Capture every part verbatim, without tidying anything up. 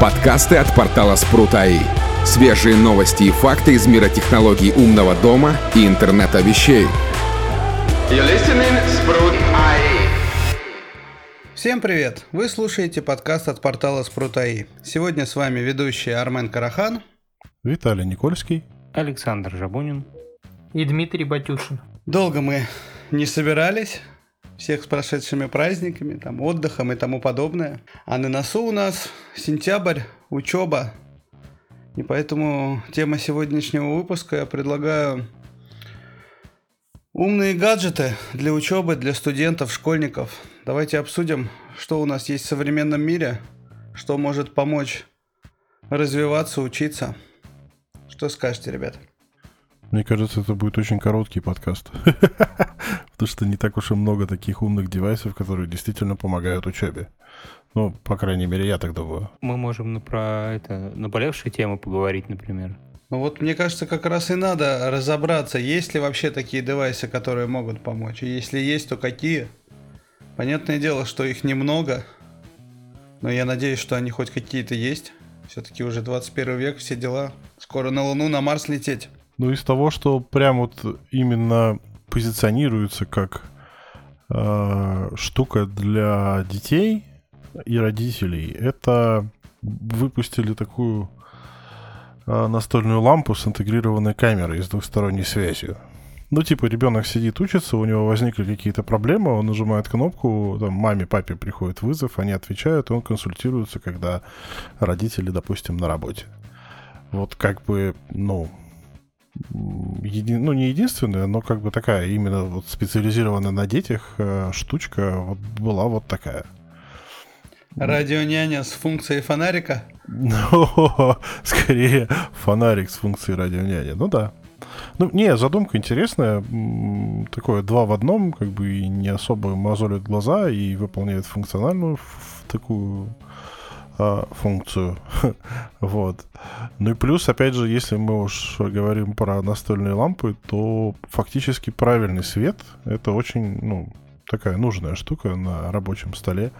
Подкасты от портала Спрут точка ай. Свежие новости и факты из мира технологий умного дома и интернета вещей. Всем привет! Вы слушаете подкаст от портала Спрут точка ай. Сегодня с вами ведущие Армен Карахан, Виталий Никольский, Александр Жабунин и Дмитрий Батюшин. Долго мы не собирались, всех с прошедшими праздниками, там, отдыхом и тому подобное. А на носу у нас сентябрь, учеба. И поэтому тема сегодняшнего выпуска я предлагаю умные гаджеты для учебы, для студентов, школьников. Давайте обсудим, что у нас есть в современном мире, что может помочь развиваться, учиться. Что скажете, ребят? Мне кажется, это будет очень короткий подкаст. Потому что не так уж и много таких умных девайсов, которые действительно помогают учебе. Ну, по крайней мере, я так думаю. Мы можем про это наболевшие темы поговорить, например. Ну вот, мне кажется, как раз и надо разобраться, есть ли вообще такие девайсы, которые могут помочь. И если есть, то какие. Понятное дело, что их немного. Но я надеюсь, что они хоть какие-то есть. Все-таки уже двадцать первый век, все дела. Скоро на Луну, на Марс лететь. Ну, из того, что прям вот именно позиционируется как э, штука для детей и родителей, это выпустили такую э, настольную лампу с интегрированной камерой и с двухсторонней связью. Ну, типа, ребенок сидит, учится, у него возникли какие-то проблемы, он нажимает кнопку, там, маме, папе приходит вызов, они отвечают, и он консультируется, когда родители, допустим, на работе. Вот как бы, ну... Еди... Ну, не единственная, но как бы такая именно вот специализированная на детях штучка вот была вот такая. Радионяня с функцией фонарика? Ну, скорее фонарик с функцией радионяня, ну да. Ну, не, задумка интересная, такое два в одном, как бы и не особо мозолит глаза и выполняет функциональную ф- такую... функцию. Вот. Ну и плюс, опять же, если мы уж говорим про настольные лампы, то фактически правильный свет — это очень, ну, такая нужная штука на рабочем столе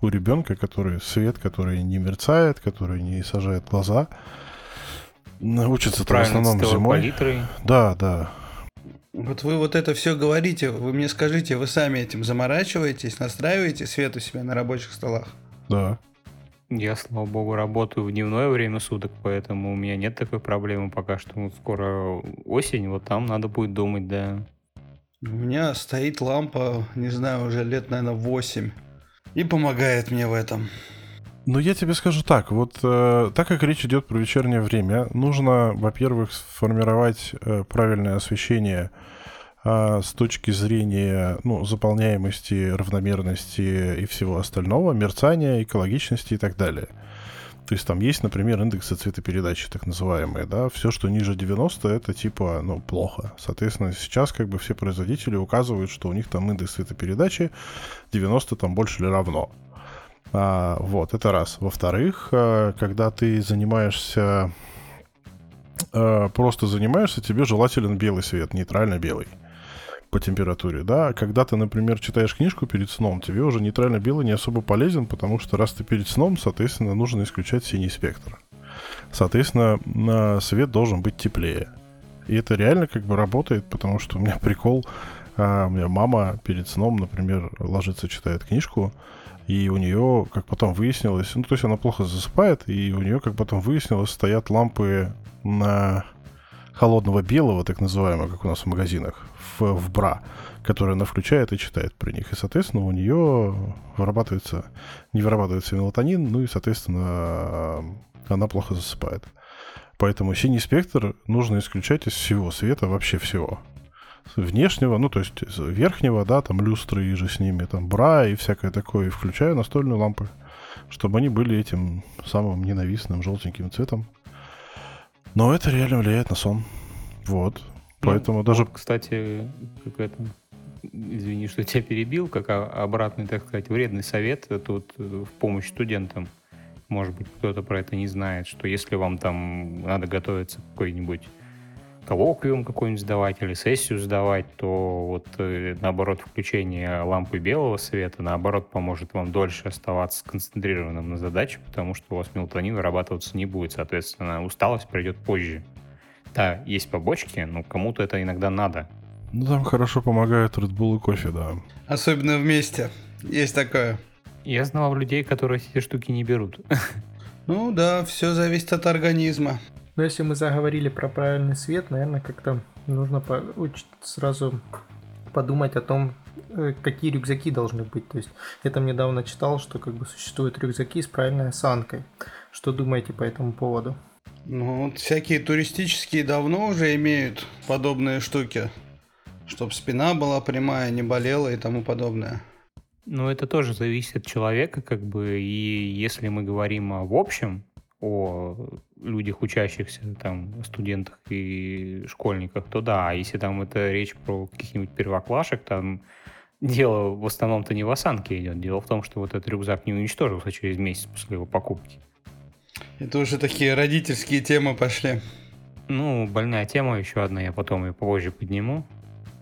у ребенка, который свет, который не мерцает, который не сажает глаза. Учится в основном зимой. Палитрой. Да, да. Вот вы вот это все говорите, вы мне скажите, вы сами этим заморачиваетесь, настраиваете свет у себя на рабочих столах? Да. Я, слава богу, работаю в дневное время суток, поэтому у меня нет такой проблемы пока что. Вот скоро осень, вот там надо будет думать, да. У меня стоит лампа, не знаю, уже лет, наверное, восемь. И помогает мне в этом. Ну, я тебе скажу так. Вот э, так как речь идет про вечернее время, нужно, во-первых, сформировать э, правильное освещение э, с точки зрения ну, заполняемости, равномерности и всего остального, мерцания, экологичности и так далее. То есть там есть, например, индексы цветопередачи, так называемые, да, все, что ниже девяносто, это типа, ну, плохо. Соответственно, сейчас как бы все производители указывают, что у них там индекс цветопередачи девяносто там больше или равно. А, вот, это раз. Во-вторых, когда ты занимаешься, просто занимаешься, тебе желателен белый свет, нейтрально белый по температуре, да. Когда ты, например, читаешь книжку перед сном, тебе уже нейтрально белый не особо полезен, потому что раз ты перед сном, соответственно, нужно исключать синий спектр. Соответственно, свет должен быть теплее. И это реально как бы работает, потому что у меня прикол, у меня мама перед сном, например, ложится, читает книжку, и у нее, как потом выяснилось, ну, то есть она плохо засыпает, и у нее, как потом выяснилось, стоят лампы на холодного белого, так называемого, как у нас в магазинах, в, в бра, которые она включает и читает при них. И, соответственно, у нее вырабатывается, не вырабатывается мелатонин, ну и, соответственно, она плохо засыпает. Поэтому синий спектр нужно исключать из всего света, вообще всего. Внешнего, ну, то есть верхнего, да, там люстры и же с ними, там бра и всякое такое, и включаю настольные лампы, чтобы они были этим самым ненавистным желтеньким цветом. Но это реально влияет на сон. Вот. Поэтому ну, даже... Вот, кстати, как это... извини, что тебя перебил, как обратный, так сказать, вредный совет тут в помощь студентам. Может быть, кто-то про это не знает, что если вам там надо готовиться к какой-нибудь коллоквиум какой-нибудь сдавать или сессию сдавать, то вот наоборот включение лампы белого света наоборот поможет вам дольше оставаться концентрированным на задаче, потому что у вас мелатонин вырабатываться не будет, соответственно, усталость придет позже. Да, есть побочки, но кому-то это иногда надо. Ну, там хорошо помогают Red Bull и кофе, да. Особенно вместе. Есть такое. Я знал людей, которые эти штуки не берут. Ну да, все зависит от организма. Но если мы заговорили про правильный свет, наверное, как-то нужно по- сразу подумать о том, какие рюкзаки должны быть. То есть я там недавно читал, что как бы существуют рюкзаки с правильной осанкой. Что думаете по этому поводу? Ну, вот всякие туристические давно уже имеют подобные штуки, чтобы спина была прямая, не болела и тому подобное. Ну, это тоже зависит от человека, как бы, и если мы говорим о, в общем, о людях, учащихся, там, студентах и школьниках, то да, а если там это речь про каких-нибудь первоклашек, там дело в основном-то не в осанке идет, дело в том, что вот этот рюкзак не уничтожился через месяц после его покупки. Это уже такие родительские темы пошли. Ну, больная тема еще одна, я потом ее позже подниму,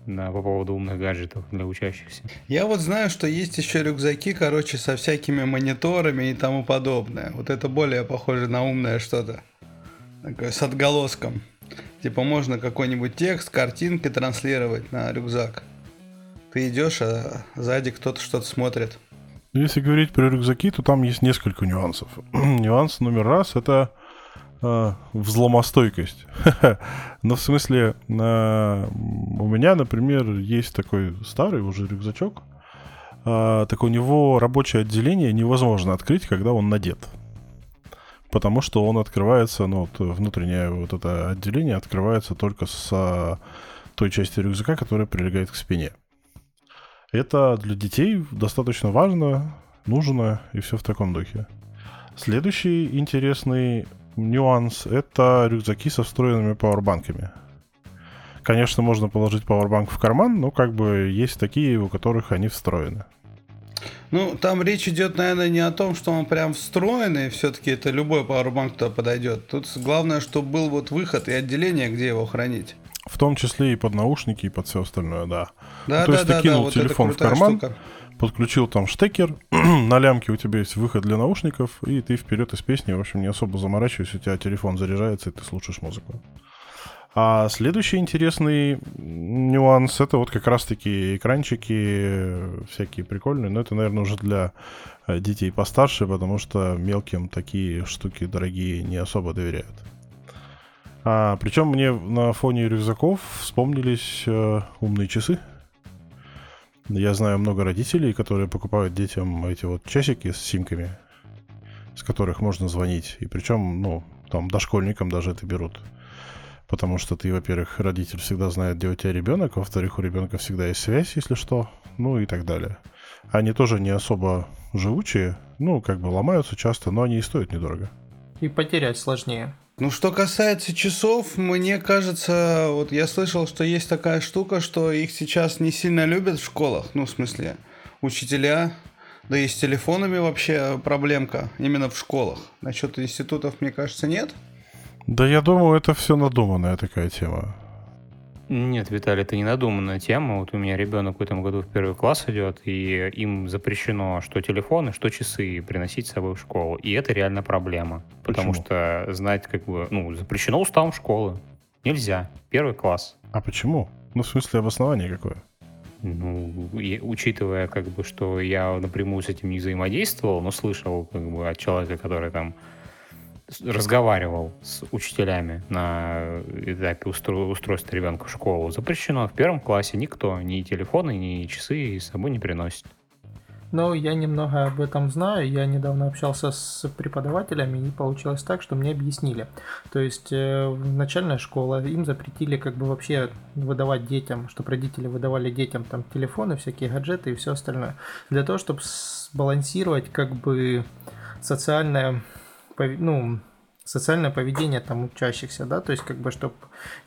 да, по поводу умных гаджетов для учащихся. Я вот знаю, что есть еще рюкзаки, короче, со всякими мониторами и тому подобное. Вот это более похоже на умное что-то, такое с отголоском. Типа можно какой-нибудь текст, картинки транслировать на рюкзак. Ты идешь, а сзади кто-то что-то смотрит. Если говорить про рюкзаки, то там есть несколько нюансов. Нюанс номер раз — это э, взломостойкость. Но в смысле, э, у меня, например, есть такой старый уже рюкзачок. Э, так у него рабочее отделение невозможно открыть, когда он надет. Потому что он открывается, ну, вот внутреннее вот это отделение открывается только с той части рюкзака, которая прилегает к спине. Это для детей достаточно важно, нужно и все в таком духе. Следующий интересный нюанс — это рюкзаки со встроенными пауэрбанками. Конечно, можно положить пауэрбанк в карман, но как бы есть такие, у которых они встроены. Ну, там речь идет, наверное, не о том, что он прям встроенный, все-таки это любой пауэрбанк туда подойдет. Тут главное, чтобы был вот выход и отделение, где его хранить. В том числе и под наушники, и под все остальное, да. да ну, то да, есть ты да, кинул да, телефон вот в карман, штука. Подключил там штекер, на лямке у тебя есть выход для наушников, и ты вперед из песни, в общем, не особо заморачиваешься, у тебя телефон заряжается, и ты слушаешь музыку. А следующий интересный нюанс — это вот как раз-таки экранчики всякие прикольные, но это, наверное, уже для детей постарше, потому что мелким такие штуки дорогие не особо доверяют. А, причем мне на фоне рюкзаков вспомнились э, умные часы. Я знаю много родителей, которые покупают детям эти вот часики с симками, с которых можно звонить. И причем, ну, там дошкольникам даже это берут. Потому что ты, во-первых, родитель всегда знает, где у тебя ребенок, во-вторых, у ребенка всегда есть связь, если что, ну и так далее. Они тоже не особо живучие, ну, как бы ломаются часто, но они и стоят недорого. И потерять сложнее. Ну, что касается часов, мне кажется, вот я слышал, что есть такая штука, что их сейчас не сильно любят в школах, ну, в смысле, учителя, да и с телефонами вообще проблемка, именно в школах. Насчет институтов, мне кажется, нет? Да я думаю, это все надуманная такая тема. Нет, Виталий, это не надуманная тема. Вот у меня ребенок в этом году в первый класс идет, и им запрещено что телефоны, что часы приносить с собой в школу. И это реально проблема. Почему? Потому что знать, как бы, ну, запрещено уставом школы. Нельзя. Первый класс. А почему? Ну, в смысле, обоснование какое? Ну, и, учитывая, как бы, что я напрямую с этим не взаимодействовал, но слышал, как бы, от человека, который там разговаривал с учителями на этапе устро- устройства ребенка в школу. Запрещено в первом классе, никто ни телефоны, ни часы с собой не приносит. Ну, я немного об этом знаю. Я недавно общался с преподавателями, и получилось так, что мне объяснили. То есть э, начальная школа, им запретили как бы вообще выдавать детям, чтобы родители выдавали детям там телефоны, всякие гаджеты и все остальное. Для того, чтобы сбалансировать как бы социальное... ну, социальное поведение там учащихся, да, то есть как бы, чтобы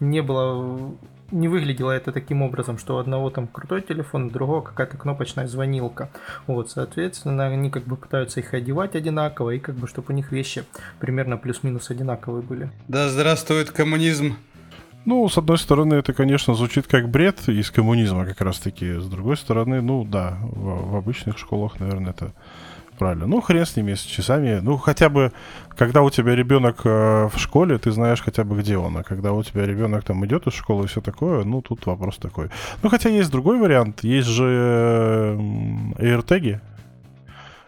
не было, не выглядело это таким образом, что у одного там крутой телефон, у другого какая-то кнопочная звонилка, вот, соответственно, они как бы пытаются их одевать одинаково, и как бы, чтобы у них вещи примерно плюс-минус одинаковые были. Да здравствует коммунизм! Ну, с одной стороны, это, конечно, звучит как бред из коммунизма как раз-таки. С другой стороны, ну да, в, в обычных школах, наверное, это правильно. Ну, хрен с ними, с часами. Ну, хотя бы, когда у тебя ребенок э, в школе, ты знаешь хотя бы, где он. А когда у тебя ребенок там идет из школы и все такое, ну, тут вопрос такой. Ну, хотя есть другой вариант. Есть же AirTag'и.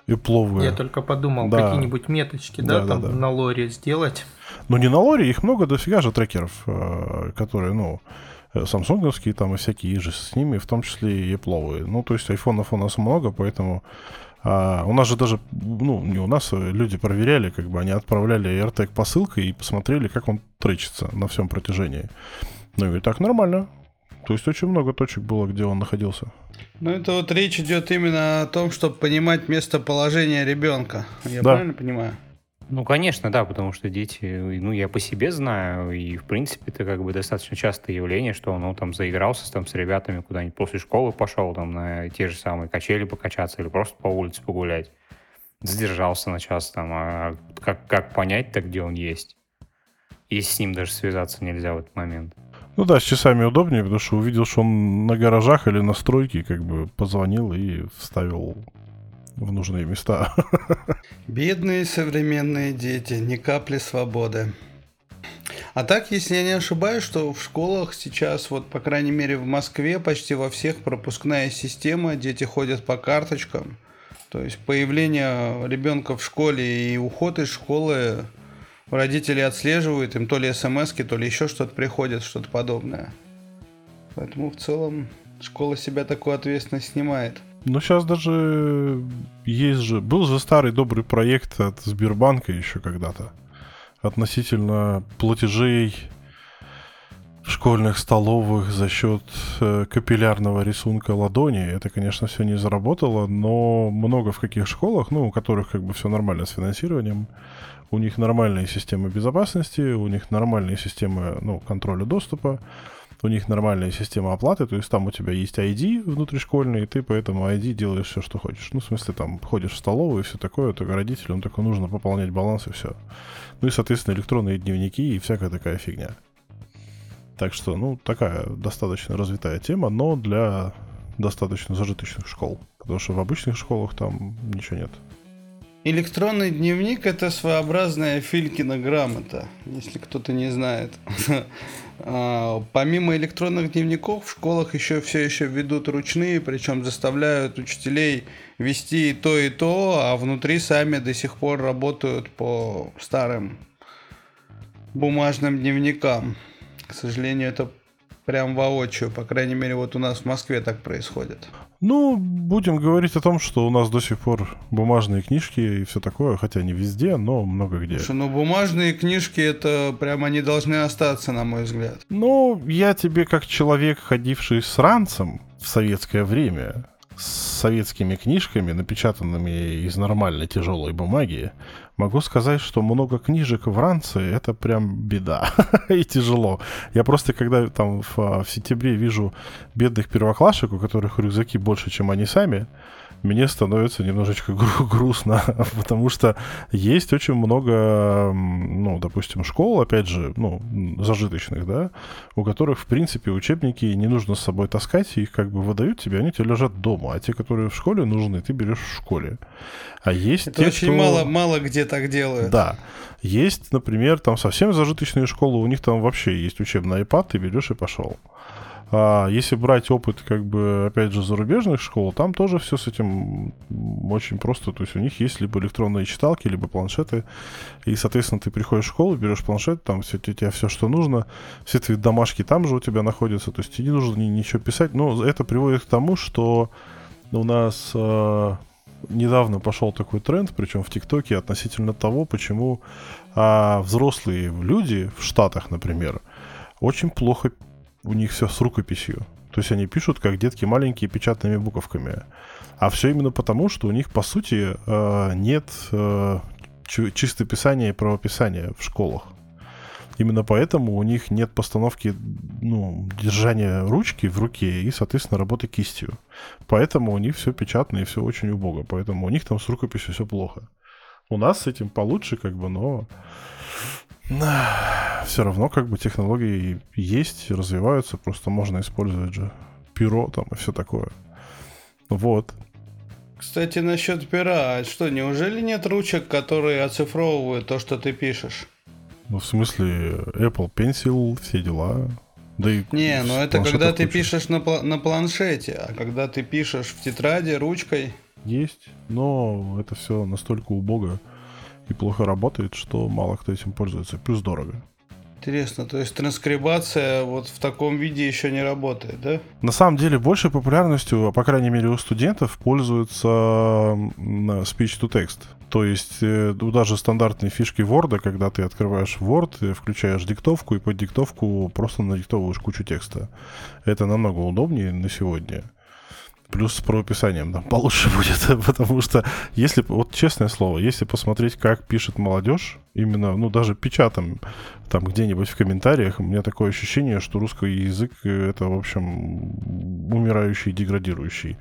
И пловые. Я только подумал, да. Какие-нибудь меточки, да, да там да, да. на лоре сделать. Ну, не на лоре, их много дофига же трекеров, которые, ну, самсунговские там и всякие же с ними, в том числе и пловые. Ну, то есть айфонов у нас много, поэтому а, у нас же даже, ну, не у нас, люди проверяли, как бы они отправляли AirTag посылкой и посмотрели, как он тречится на всем протяжении. Ну, и так нормально. То есть очень много точек было, где он находился. Ну, это вот речь идет именно о том, чтобы понимать местоположение ребенка. Я да. правильно понимаю? Ну, конечно, да, потому что дети, ну, я по себе знаю, и, в принципе, это как бы достаточно частое явление, что он ну, там заигрался там, с ребятами куда-нибудь после школы пошел, там, на те же самые качели покачаться или просто по улице погулять. Задержался на час там, а как, как понять-то, где он есть? И с ним даже связаться нельзя в этот момент. Ну да, с часами удобнее, потому что увидел, что он на гаражах или на стройке, как бы позвонил и вставил в нужные места. Бедные современные дети, ни капли свободы. А так, если я не ошибаюсь, что в школах сейчас, вот по крайней мере в Москве, почти во всех пропускная система, дети ходят по карточкам. То есть появление ребенка в школе и уход из школы... Родители отслеживают, им то ли смс-ки, то ли еще что-то приходит, что-то подобное. Поэтому в целом школа себя такую ответственность снимает. Ну сейчас даже есть же... Был же старый добрый проект от Сбербанка еще когда-то относительно платежей школьных столовых за счет капиллярного рисунка ладони. Это, конечно, все не заработало, но много в каких школах, ну, у которых как бы все нормально с финансированием, у них нормальные системы безопасности, у них нормальные системы, ну, контроля доступа, у них нормальная система оплаты, то есть там у тебя есть ай ди внутришкольный, и ты по этому ай ди делаешь все, что хочешь. Ну, в смысле, там, ходишь в столовую и все такое, только родителям только нужно пополнять баланс и все. Ну и, соответственно, электронные дневники и всякая такая фигня. Так что, ну, такая достаточно развитая тема, но для достаточно зажиточных школ. Потому что в обычных школах там ничего нет. Электронный дневник – это своеобразная Филькина грамота, если кто-то не знает. Помимо электронных дневников в школах еще все еще ведут ручные, причем заставляют учителей вести и то, и то, а внутри сами до сих пор работают по старым бумажным дневникам. К сожалению, это прям воочию. По крайней мере, вот у нас в Москве так происходит. Ну, будем говорить о том, что у нас до сих пор бумажные книжки и все такое. Хотя не везде, но много где. Слушай, ну бумажные книжки, это прям они должны остаться, на мой взгляд. Ну, я тебе как человек, ходивший с ранцем в советское время, с советскими книжками, напечатанными из нормальной тяжелой бумаги, могу сказать, что много книжек в ранце — это прям беда и тяжело. Я просто, когда там в, в сентябре вижу бедных первоклашек, у которых рюкзаки больше, чем они сами, мне становится немножечко гру- грустно, потому что есть очень много, ну, допустим, школ, опять же, ну, зажиточных, да, у которых, в принципе, учебники не нужно с собой таскать, их как бы выдают тебе, они тебе лежат дома, а те, которые в школе нужны, ты берешь в школе. А есть это те, очень кто... мало, мало где так делают. Да. Есть, например, там совсем зажиточные школы, у них там вообще есть учебный iPad, ты берешь и пошел. А если брать опыт, как бы, опять же, зарубежных школ, там тоже все с этим очень просто. То есть у них есть либо электронные читалки, либо планшеты. И, соответственно, ты приходишь в школу, берешь планшет, там все, у тебя все, что нужно. Все твои домашки там же у тебя находятся. То есть тебе не нужно ничего писать. Но это приводит к тому, что у нас... Недавно пошел такой тренд, причем в ТикТоке, относительно того, почему а, взрослые люди в Штатах, например, очень плохо у них все с рукописью. То есть они пишут, как детки маленькие, печатными буковками. А все именно потому, что у них, по сути, нет чистописания и правописания в школах. Именно поэтому у них нет постановки, ну, держания ручки в руке и, соответственно, работы кистью. Поэтому у них все печатно и все очень убого. Поэтому у них там с рукописью все плохо. У нас с этим получше, как бы, но... все равно как бы технологии есть, развиваются, просто можно использовать же перо там и все такое. Вот. Кстати, насчет пера, что, неужели нет ручек, которые оцифровывают то, что ты пишешь? Ну, в смысле, Apple Pencil, все дела. Да и не, ну это когда ты пишешь на, на планшете, а когда ты пишешь в тетради ручкой... Есть, но это все настолько убого и плохо работает, что мало кто этим пользуется, плюс дорого. Интересно, то есть транскрибация вот в таком виде еще не работает, да? На самом деле большей популярностью, по крайней мере у студентов, пользуется Speech-to-Text. То есть даже стандартные фишки Word, когда ты открываешь Word, включаешь диктовку и под диктовку просто надиктовываешь кучу текста. Это намного удобнее на сегодня. Плюс с правописанием там получше будет, потому что, если, вот честное слово, если посмотреть, как пишет молодежь, именно, ну, даже печатом там где-нибудь в комментариях, у меня такое ощущение, что русский язык — это, в общем, умирающий, деградирующий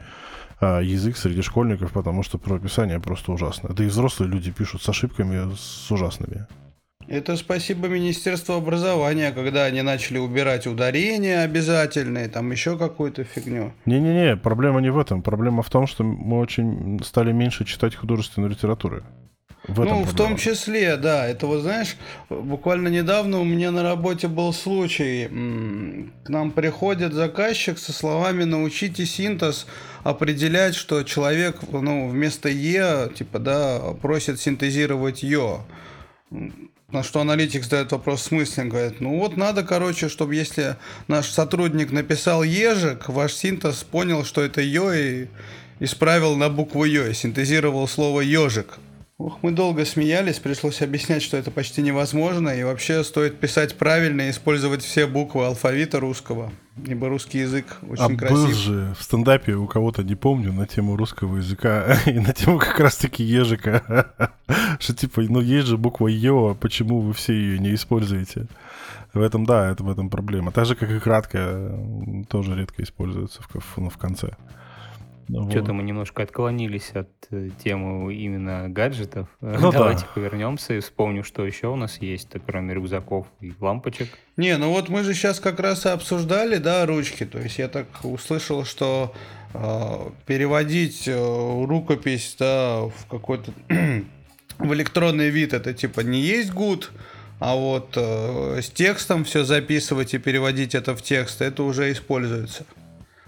а, язык среди школьников, потому что правописание просто ужасное. Да и взрослые люди пишут с ошибками, с ужасными. Это спасибо Министерству образования, когда они начали убирать ударения обязательные, там еще какую-то фигню. Не-не-не, проблема не в этом. Проблема в том, что мы очень стали меньше читать художественную литературу. В этом ну, проблема. В том числе, да. Это вот, знаешь, буквально недавно у меня на работе был случай. К нам приходит заказчик со словами «научите синтез определять, что человек ну, вместо «е» типа, да, просит синтезировать «ё». На что аналитик задает вопрос в смысле, говорит, ну вот надо, короче, чтобы если наш сотрудник написал ежик, ваш синтез понял, что это ё и исправил на букву ё, и синтезировал слово ежик. Ох, мы долго смеялись, пришлось объяснять, что это почти невозможно, и вообще стоит писать правильно и использовать все буквы алфавита русского, ибо русский язык очень а красив. А был же в стендапе у кого-то, не помню, на тему русского языка и на тему как раз-таки ежика. Что типа, ну есть же буква «ё», почему вы все ее не используете? В этом, да, это в этом проблема. Так же, как и краткая, тоже редко используется в, ну, в конце. Ну, что-то вот. Мы немножко отклонились от темы именно гаджетов. Ну, давайте да. Повернемся и вспомним, что еще у нас есть, кроме рюкзаков и лампочек. Не, ну вот мы же сейчас как раз и обсуждали, да, ручки. То есть я так услышал, что э, переводить э, рукопись, да, в какой-то в электронный вид это типа не есть good, а вот э, с текстом все записывать и переводить это в текст, это уже используется.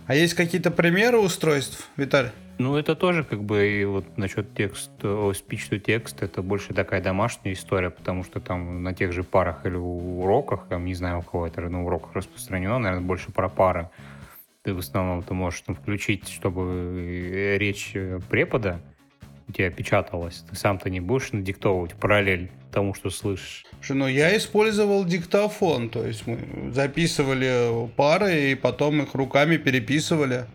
А есть какие-то примеры устройств, Виталь? Ну, это тоже как бы и вот насчет текст, speech-to-text, это больше такая домашняя история, потому что там на тех же парах или уроках, там не знаю, у кого это на уроках распространено, наверное, больше про пары. Ты в основном ты можешь там включить, чтобы речь препода у тебя печаталась. Ты сам-то не будешь надиктовывать параллель тому, что слышишь. Ну, я использовал диктофон, то есть мы записывали пары и потом их руками переписывали.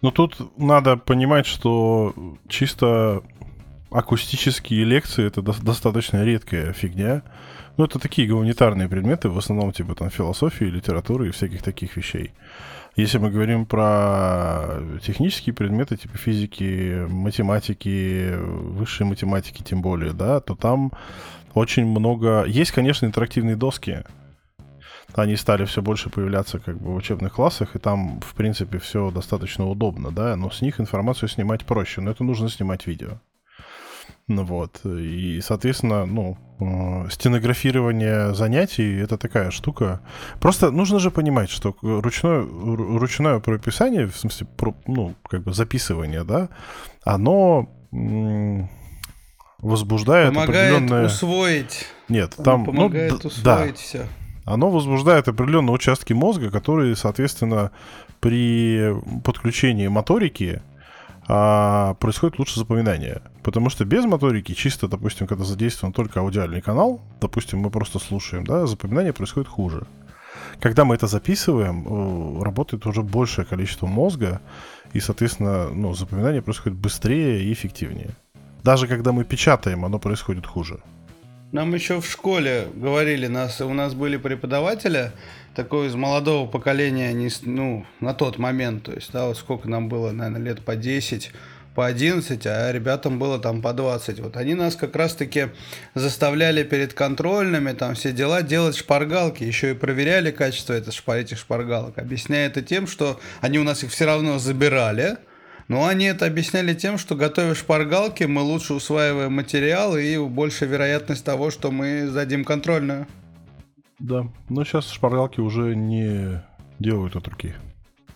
Но тут надо понимать, что чисто акустические лекции — это до- достаточно редкая фигня. Ну, это такие гуманитарные предметы, в основном типа там философии, литературы и всяких таких вещей. Если мы говорим про технические предметы, типа физики, математики, высшей математики тем более, да, то там очень много... Есть, конечно, интерактивные доски. Они стали все больше появляться как бы в учебных классах, и там, в принципе, все достаточно удобно, да, но с них информацию снимать проще, но это нужно снимать видео. Ну вот, и, соответственно, ну, э, стенографирование занятий — это такая штука. Просто нужно же понимать, что ручное, ручное прописание, в смысле, про, ну, как бы записывание, да, оно м- возбуждает определенное... Помогает усвоить. Нет, там... Помогает ну, д- усвоить да. все. Оно возбуждает определенные участки мозга, которые, соответственно, при подключении моторики... А происходит лучше запоминание. Потому что без моторики, чисто, допустим, когда задействован только аудиальный канал, допустим, мы просто слушаем, да, запоминание происходит хуже. Когда мы это записываем, работает уже большее количество мозга, и, соответственно, ну, запоминание происходит быстрее и эффективнее. Даже когда мы печатаем, оно происходит хуже. Нам еще в школе говорили, нас, у нас были преподаватели, такой из молодого поколения, не, ну, на тот момент, то есть, да, вот сколько нам было, наверное, лет по десять, по одиннадцать, а ребятам было там по двадцать. Вот они нас как раз-таки заставляли перед контрольными, там все дела, делать шпаргалки. Еще и проверяли качество этих шпаргалок, объясняя это тем, что они у нас их все равно забирали. Но они это объясняли тем, что готовя шпаргалки, мы лучше усваиваем материал и больше вероятность того, что мы сдадим контрольную. Да, но сейчас шпаргалки уже не делают от руки.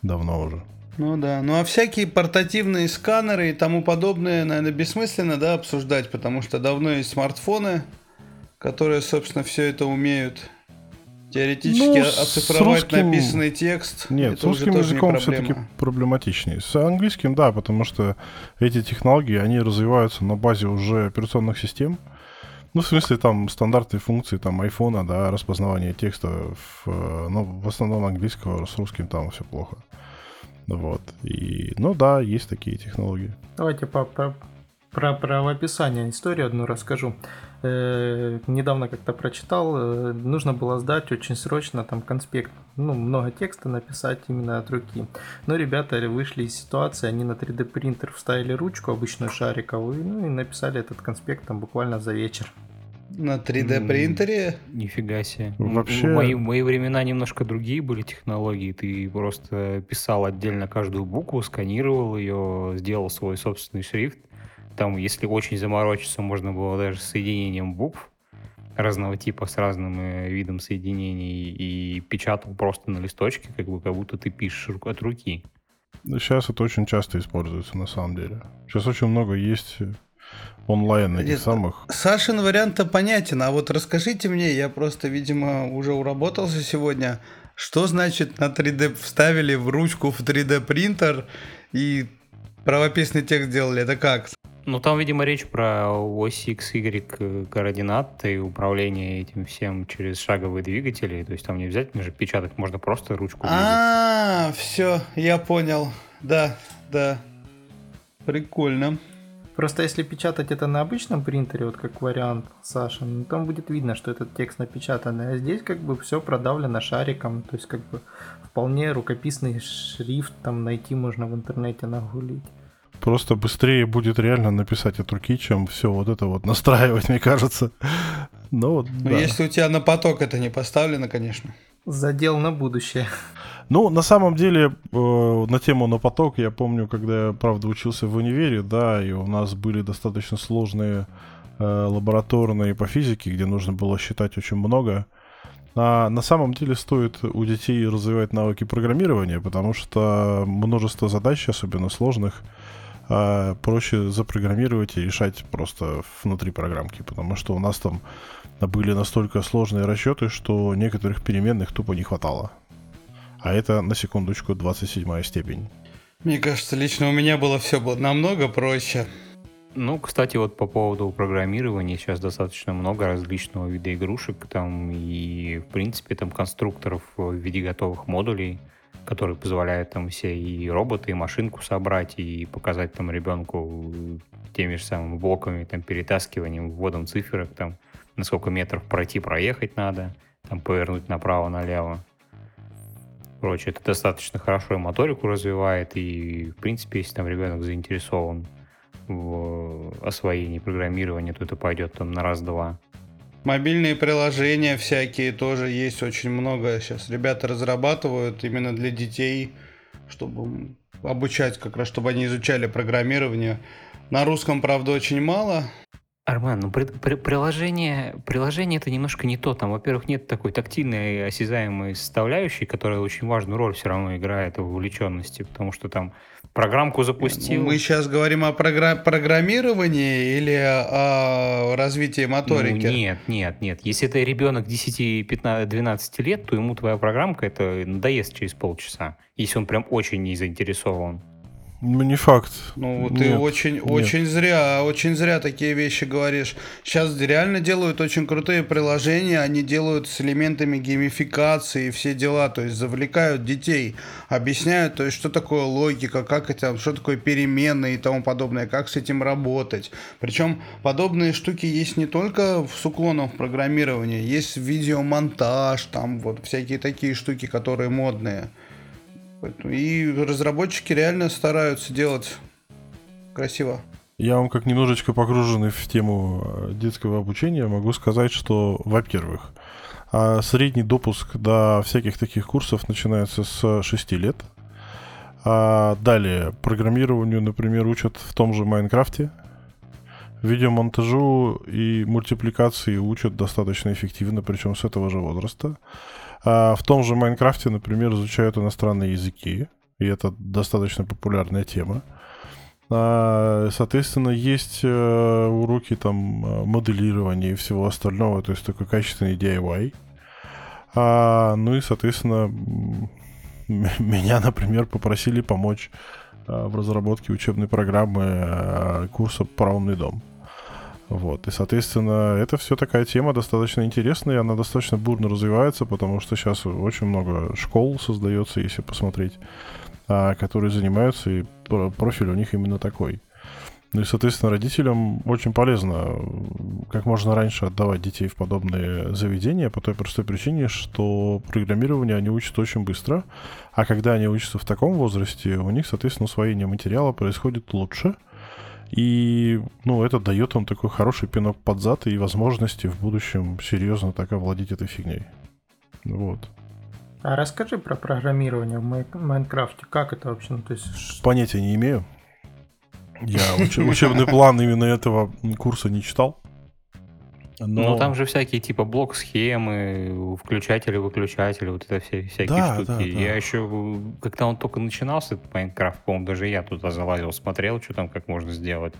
Давно уже. Ну да, ну а всякие портативные сканеры и тому подобное, наверное, бессмысленно, да, обсуждать, потому что давно есть смартфоны, которые, собственно, все это умеют. Теоретически ну, оцифровать русским... написанный текст. Нет, с русским языком все-таки проблематичнее. С английским, да, потому что эти технологии, они развиваются на базе уже операционных систем. Ну, в смысле, там стандартные функции там айфона, да, распознавание текста, в, ну, в основном английского, с русским там все плохо. Вот. И, ну да, есть такие технологии. Давайте по, по, про правописание историю одну расскажу. Э, недавно как-то прочитал, э, нужно было сдать очень срочно там конспект, ну, много текста написать именно от руки. Но ребята вышли из ситуации, они на три дэ принтер вставили ручку обычную шариковую, ну и написали этот конспект там буквально за вечер. На три дэ принтере? Нифига себе. Вообще... В, мои, в мои времена немножко другие были технологии. Ты просто писал отдельно каждую букву, сканировал ее, сделал свой собственный шрифт. Там, если очень заморочиться, можно было даже с соединением букв разного типа, с разным видом соединений, и печатал просто на листочке, как бы, как будто ты пишешь от руки. Сейчас это очень часто используется, на самом деле. Сейчас очень много есть... онлайн этих Нет, самых. Сашин вариант-то понятен, а вот расскажите мне, я просто, видимо, уже уработался сегодня, что значит на три дэ вставили в ручку в три дэ принтер и правописный текст делали, это как? Ну там, видимо, речь про ось X, Y координат и управление этим всем через шаговые двигатели, то есть там не обязательно же печатать, можно просто ручку двигать. А, все, я понял, да, да, прикольно. Просто если печатать это на обычном принтере, вот как вариант Саши, ну, там будет видно, что этот текст напечатан, а здесь как бы все продавлено шариком, то есть как бы вполне рукописный шрифт там найти можно в интернете, нагулить. Просто быстрее будет реально написать от руки, чем все вот это вот настраивать, мне кажется. Но вот, да. Если у тебя на поток это не поставлено, конечно. Задел на будущее. Ну, на самом деле, э, на тему на поток, я помню, когда я, правда, учился в универе, да, и у нас были достаточно сложные э, лабораторные по физике, где нужно было считать очень много. А на самом деле стоит у детей развивать навыки программирования, потому что множество задач, особенно сложных, э, проще запрограммировать и решать просто внутри программки, потому что у нас там были настолько сложные расчеты, что некоторых переменных тупо не хватало. А это, на секундочку, двадцать седьмая степень. Мне кажется, лично у меня было все намного проще. Ну, кстати, вот по поводу программирования сейчас достаточно много различного вида игрушек там и, в принципе, там конструкторов в виде готовых модулей, которые позволяют там все и роботы, и машинку собрать, и показать там ребенку теми же самыми блоками, там, перетаскиванием, вводом циферок, там, на сколько метров пройти, проехать надо, там, повернуть направо-налево. Короче, это достаточно хорошо и моторику развивает, и, в принципе, если там ребенок заинтересован в освоении программирования, то это пойдет там на раз-два. Мобильные приложения всякие тоже есть очень много. Сейчас ребята разрабатывают именно для детей, чтобы обучать как раз, чтобы они изучали программирование. На русском, правда, очень мало. Армен, ну при, при, приложение, приложение это немножко не то. Там, во-первых, нет такой тактильной осязаемой составляющей, которая очень важную роль все равно играет в вовлеченности, потому что там программку запустил. Мы сейчас говорим о програ- программировании или о развитии моторики? Ну, нет, нет, нет. Если это ребенок десять-двенадцать лет, то ему твоя программка это надоест через полчаса, если он прям очень не заинтересован. Ну, не факт. Ну, вот ты очень, нет. очень зря, очень зря такие вещи говоришь. Сейчас реально делают очень крутые приложения, они делают с элементами геймификации и все дела, то есть завлекают детей, объясняют, то есть что такое логика, как это, что такое переменные и тому подобное, как с этим работать. Причем подобные штуки есть не только с уклоном в программировании, есть видеомонтаж, там вот всякие такие штуки, которые модные. И разработчики реально стараются делать. красиво. Я вам, как немножечко погруженный в тему детского обучения, могу сказать, что, во-первых, средний допуск до всяких таких курсов начинается с шести лет. А далее программированию, например, учат в том же Майнкрафте. Видеомонтажу и мультипликации учат достаточно эффективно, причем с этого же возраста. А в том же Майнкрафте, например, изучают иностранные языки, и это достаточно популярная тема. А, соответственно, есть уроки там моделирования и всего остального, то есть такой качественный ди ай вай. А, ну и, соответственно... Меня, например, попросили помочь в разработке учебной программы курса про умный дом. Вот. И, соответственно, это все такая тема достаточно интересная, и она достаточно бурно развивается, потому что сейчас очень много школ создается, если посмотреть, которые занимаются, и профиль у них именно такой. Ну и, соответственно, родителям очень полезно как можно раньше отдавать детей в подобные заведения по той простой причине, что программирование они учат очень быстро, а когда они учатся в таком возрасте, у них, соответственно, усвоение материала происходит лучше, и ну, это дает им такой хороший пинок под зад и возможности в будущем серьезно так овладеть этой фигней. Вот. А расскажи про программирование в Майнкрафте, как это вообще? Ну, то есть... Понятия не имею. Я уч- учебный план именно этого курса не читал. Но... но там же всякие типа блок-схемы, включатели-выключатели, вот это все, всякие да, штуки. Да, да. Я еще, когда он только начинался, этот Майнкрафт, по-моему, даже я туда залазил, смотрел, что там, как можно сделать.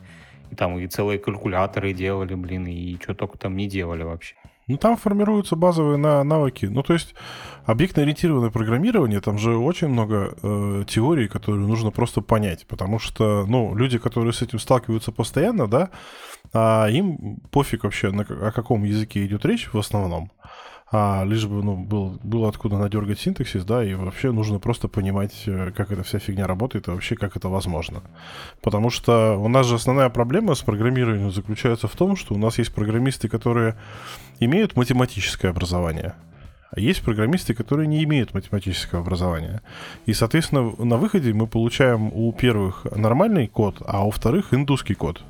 И там и целые калькуляторы делали, блин, и что только там не делали вообще. Ну, там формируются базовые навыки. Ну, то есть, объектно-ориентированное программирование, там же очень много э, теорий, которые нужно просто понять. Потому что, ну, люди, которые с этим сталкиваются постоянно, да, а им пофиг вообще, на, о каком языке идет речь в основном. А лишь бы, ну, был, было откуда надергать синтаксис, да, и вообще нужно просто понимать, как эта вся фигня работает и вообще, как это возможно. Потому что у нас же основная проблема с программированием заключается в том, что у нас есть программисты, которые имеют математическое образование, а есть программисты, которые не имеют математического образования. И, соответственно, на выходе мы получаем у первых нормальный код, а у вторых индусский код.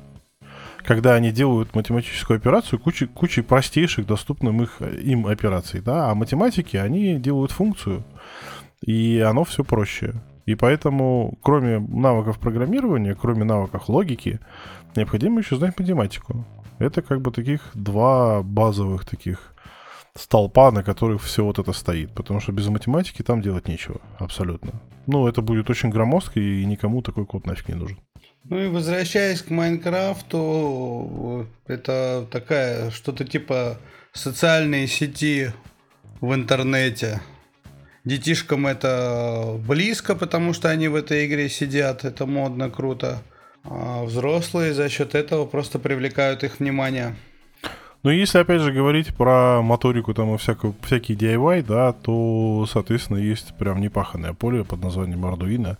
Когда они делают математическую операцию кучей, кучей простейших доступных их, им операций, да, а математики, они делают функцию, и оно все проще. И поэтому, кроме навыков программирования, кроме навыков логики, необходимо еще знать математику. Это как бы таких два базовых таких столпа, на которых все вот это стоит, потому что без математики там делать нечего, абсолютно. Ну, это будет очень громоздко, и никому такой код нафиг не нужен. Ну и возвращаясь к Майнкрафту, это такая что-то типа социальные сети в интернете. Детишкам это близко, потому что они в этой игре сидят, это модно, круто. А взрослые за счет этого просто привлекают их внимание. Ну и если опять же говорить про моторику там и всякую, всякие ди ай вай, да, то, соответственно, есть прям непаханное поле под названием Arduino.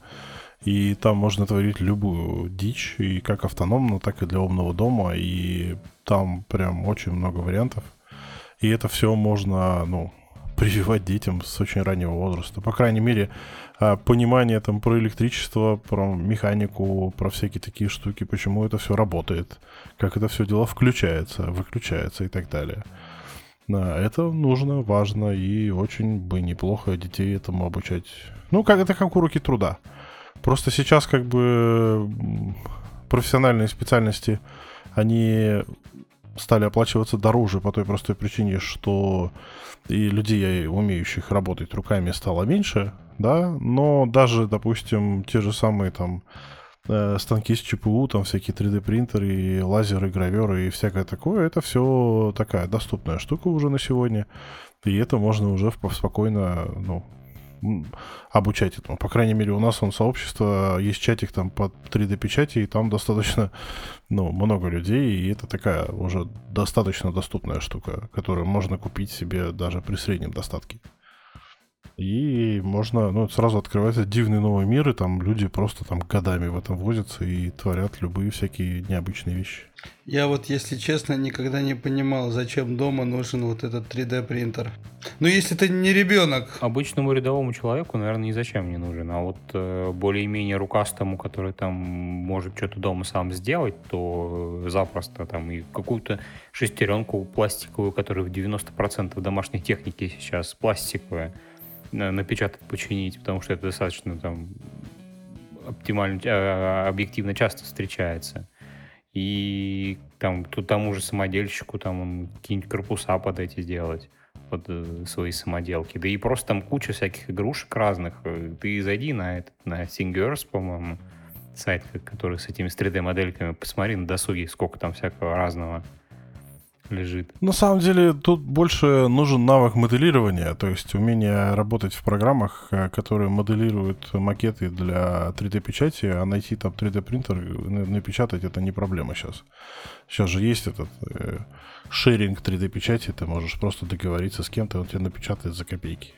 И там можно творить любую дичь, и как автономно, так и для умного дома, и там прям очень много вариантов. И это все можно, ну, прививать детям с очень раннего возраста. По крайней мере, понимание там про электричество, про механику, про всякие такие штуки, почему это все работает, как это все дело включается, выключается и так далее. Это нужно, важно, и очень бы неплохо детей этому обучать. Ну, как это как уроки труда. Просто сейчас как бы профессиональные специальности, они стали оплачиваться дороже по той простой причине, что и людей, умеющих работать руками, стало меньше, да, но даже, допустим, те же самые там станки с ЧПУ, там всякие три дэ принтеры, лазеры, граверы и всякое такое, это все такая доступная штука уже на сегодня, и это можно уже спокойно, ну, обучать этому. По крайней мере, у нас он сообщество, есть чатик там по три дэ печати, и там достаточно, ну, много людей, и это такая уже достаточно доступная штука, которую можно купить себе даже при среднем достатке. И можно, ну, сразу открывается дивный новый мир, и там люди просто там годами в этом возятся и творят любые всякие необычные вещи. Я вот, если честно, никогда не понимал, зачем дома нужен вот этот три дэ принтер. Ну, если ты не ребенок. Обычному рядовому человеку, наверное, ни зачем не нужен. А вот э, более-менее рукастому, который там может что-то дома сам сделать, то запросто там и какую-то шестеренку пластиковую, которая в девяносто процентов домашней техники сейчас пластиковая, напечатать, починить, потому что это достаточно там оптимально, объективно часто встречается. И там к тому же самодельщику там какие-нибудь корпуса под эти делать, под свои самоделки. Да и просто там куча всяких игрушек разных. Ты зайди на этот, на Thingiverse, по-моему, сайт, который с этими три дэ модельками, посмотри на досуге, сколько там всякого разного лежит. На самом деле тут больше нужен навык моделирования, то есть умение работать в программах, которые моделируют макеты для три дэ печати, а найти там три дэ принтер, напечатать — это не проблема сейчас. Сейчас же есть этот э, шеринг три дэ печати, ты можешь просто договориться с кем-то, он тебе напечатает за копейки.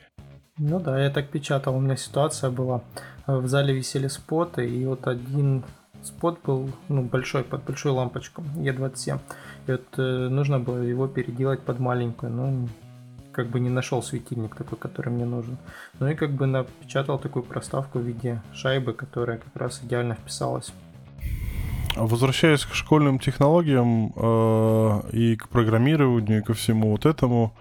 Ну да, я так печатал, у меня ситуация была. В зале висели споты, и вот один... спот был, ну, большой, под большую лампочку, Е двадцать семь. И вот э, нужно было его переделать под маленькую, но как бы не нашел светильник такой, который мне нужен. Ну и как бы напечатал такую проставку в виде шайбы, которая как раз идеально вписалась. Возвращаясь к школьным технологиям э, и к программированию, и ко всему вот этому,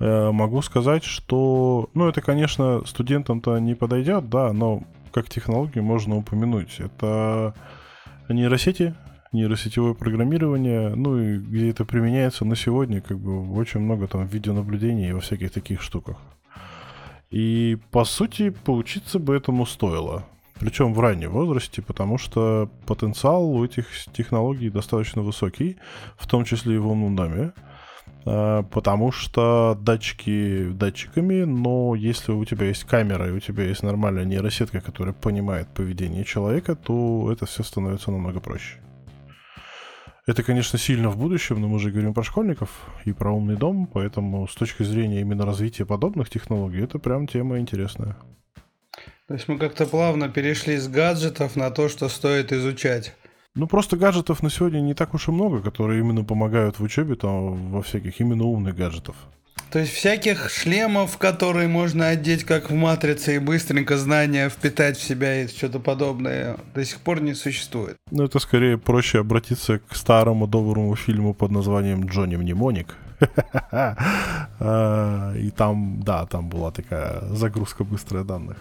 э, могу сказать, что, ну, это, конечно, студентам-то не подойдет, да, но как технологию можно упомянуть. Это нейросети, нейросетевое программирование, ну и где это применяется на сегодня, как бы очень много там видеонаблюдений и во всяких таких штуках. И по сути поучиться бы этому стоило. Причем в раннем возрасте, потому что потенциал у этих технологий достаточно высокий, в том числе и в умном доме. Потому что датчики датчиками, но если у тебя есть камера и у тебя есть нормальная нейросетка, которая понимает поведение человека, то это все становится намного проще. Это, конечно, сильно в будущем, но мы же говорим про школьников и про умный дом, поэтому с точки зрения именно развития подобных технологий это прям тема интересная. То есть мы как-то плавно перешли с гаджетов на то, что стоит изучать. Ну, просто гаджетов на сегодня не так уж и много, которые именно помогают в учебе, там, во всяких именно умных гаджетов. То есть всяких шлемов, которые можно одеть, как в «Матрице», и быстренько знания впитать в себя и что-то подобное, до сих пор не существует. Ну, это скорее проще обратиться к старому доброму фильму под названием «Джонни Мнемоник». И там, да, там была такая загрузка быстрых данных.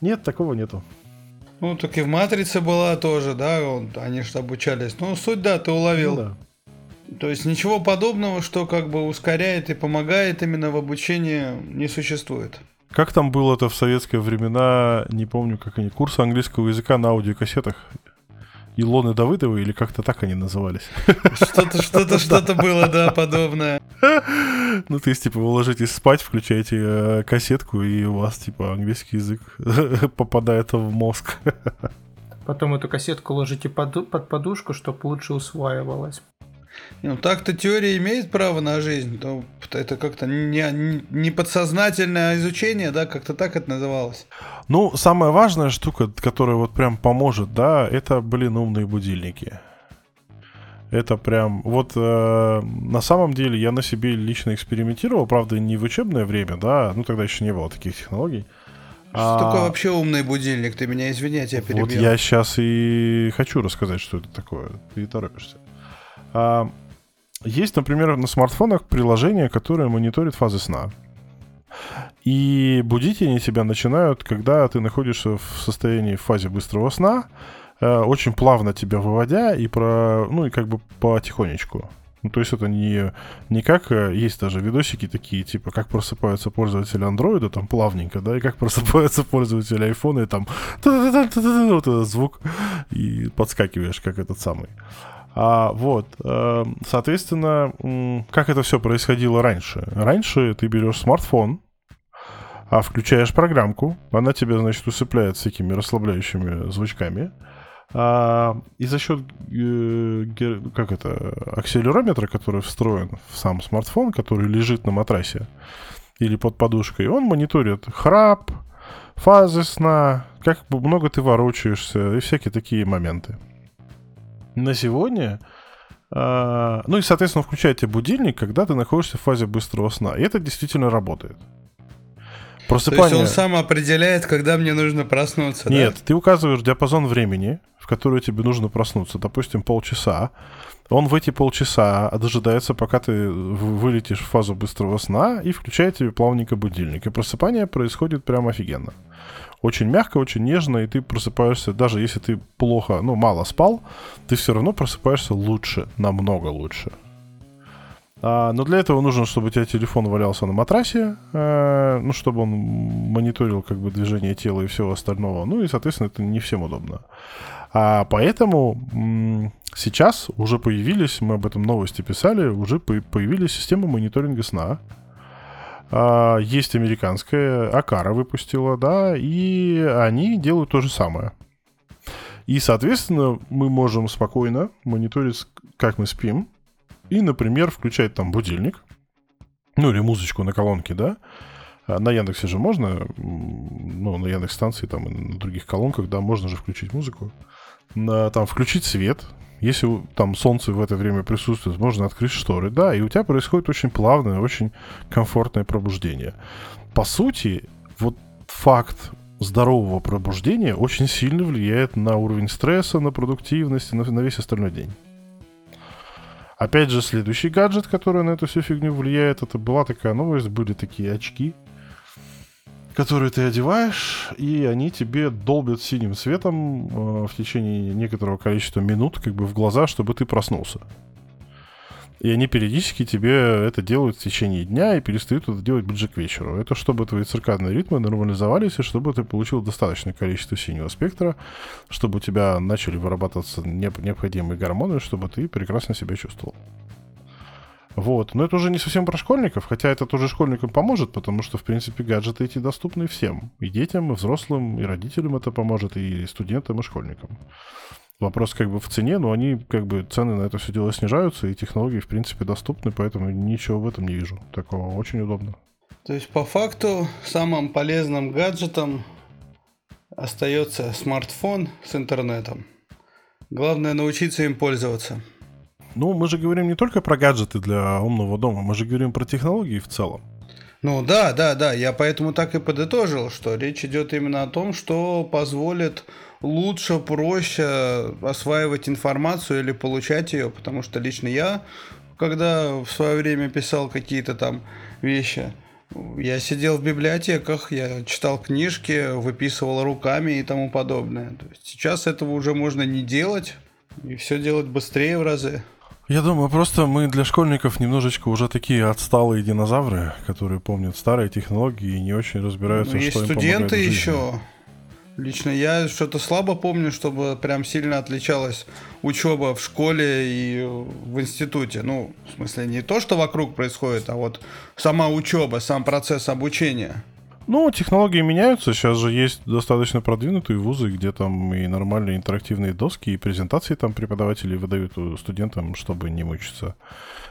Нет, такого нету. Ну, так и в «Матрице» была тоже, да, они же обучались. Ну, суть, да, ты уловил. Ну, да. То есть ничего подобного, что как бы ускоряет и помогает именно в обучении, не существует. Как там было-то в советские времена, не помню, как они, курсы английского языка на аудиокассетах Илоны Давыдовой, или как-то так они назывались? Что-то, что-то, что-то было, да, подобное. Ну, то есть, типа, вы ложитесь спать, включаете э, кассетку, и у вас, типа, английский язык попадает в мозг. Потом эту кассетку ложите под, под подушку, чтобы лучше усваивалось. Ну, так-то теория имеет право на жизнь. Но это как-то не, не подсознательное изучение, да, как-то так это называлось. Ну, самая важная штука, которая вот прям поможет, да, это, блин, умные будильники. Это прям... Вот э, на самом деле я на себе лично экспериментировал, правда, не в учебное время, да, ну тогда еще не было таких технологий. Что а... такое вообще умный будильник? Ты меня извини, я тебя перебил. Вот я сейчас и хочу рассказать, что это такое. Ты не торопишься. А, есть, например, на смартфонах приложение, которое мониторит фазы сна. И будить они тебя начинают, когда ты находишься в состоянии, в фазе быстрого сна, очень плавно тебя выводя и про, ну и как бы потихонечку. Ну, то есть это не, не как есть даже видосики такие, типа как просыпаются пользователи андроида, там плавненько, да, и как просыпаются пользователи айфона, и там вот этот звук, и подскакиваешь, как этот самый. А, вот, соответственно, как это все происходило раньше? Раньше ты берешь смартфон, а включаешь программку, она тебя, значит, усыпляет всякими расслабляющими звучками. И за счет как это, акселерометра, который встроен в сам смартфон, который лежит на матрасе, или под подушкой, он мониторит храп, фазы сна, как много ты ворочаешься и всякие такие моменты. На сегодня... Ну и, соответственно, включайте будильник, когда ты находишься в фазе быстрого сна. И это действительно работает. Просыпание... То есть он сам определяет, когда мне нужно проснуться, да? Нет, ты указываешь диапазон времени, в который тебе нужно проснуться. Допустим, полчаса. Он в эти полчаса дожидается, пока ты вылетишь в фазу быстрого сна, и включает тебе плавненько будильник. И просыпание происходит прям офигенно. Очень мягко, очень нежно, и ты просыпаешься, даже если ты плохо, ну, мало спал, ты все равно просыпаешься лучше, намного лучше. А, но для этого нужно, чтобы у тебя телефон валялся на матрасе, э, ну, чтобы он мониторил, как бы, движение тела и всего остального. Ну, и, соответственно, это не всем удобно. А поэтому м- сейчас уже появились, мы об этом новости писали, уже по- появились системы мониторинга сна. Uh, есть американская, Aqara выпустила, да, и они делают то же самое. И, соответственно, мы можем спокойно мониторить, как мы спим, и, например, включать там будильник, ну, или музычку на колонке, да. На Яндексе же можно, ну, на Яндекс.Станции, там, и на других колонках, да, можно же включить музыку. На, там, включить свет, если там солнце в это время присутствует, можно открыть шторы, да, и у тебя происходит очень плавное, очень комфортное пробуждение. По сути, вот факт здорового пробуждения очень сильно влияет на уровень стресса, на продуктивность, на, на весь остальной день. Опять же, следующий гаджет, который на эту всю фигню влияет, это была такая новость, были такие очки, которые ты одеваешь, и они тебе долбят синим светом э, в течение некоторого количества минут, как бы в глаза, чтобы ты проснулся. И они периодически тебе это делают в течение дня и перестают это делать ближе к вечеру. Это чтобы твои циркадные ритмы нормализовались, и чтобы ты получил достаточное количество синего спектра, чтобы у тебя начали вырабатываться необходимые гормоны, чтобы ты прекрасно себя чувствовал. Вот. Но это уже не совсем про школьников, хотя это тоже школьникам поможет, потому что, в принципе, гаджеты эти доступны всем. И детям, и взрослым, и родителям это поможет, и студентам, и школьникам. Вопрос как бы в цене, но они как бы цены на это все дело снижаются, и технологии, в принципе, доступны, поэтому ничего в этом не вижу. Такого очень удобно. То есть, по факту, самым полезным гаджетом остается смартфон с интернетом. Главное научиться им пользоваться. Ну, мы же говорим не только про гаджеты для умного дома, мы же говорим про технологии в целом. Ну да, да, да, я поэтому так и подытожил, что речь идет именно о том, что позволит лучше, проще осваивать информацию или получать ее, потому что лично я, когда в свое время писал какие-то там вещи, я сидел в библиотеках, я читал книжки, выписывал руками и тому подобное. То есть сейчас этого уже можно не делать, и все делать быстрее в разы. Я думаю, просто мы для школьников немножечко уже такие отсталые динозавры, которые помнят старые технологии и не очень разбираются, ну, что им помогает. Есть студенты еще. Лично я что-то слабо помню, чтобы прям сильно отличалась учеба в школе и в институте. Ну, в смысле, не то, что вокруг происходит, а вот сама учеба, сам процесс обучения. Ну, технологии меняются, сейчас же есть достаточно продвинутые вузы, где там и нормальные интерактивные доски, и презентации там преподаватели выдают студентам, чтобы не мучиться.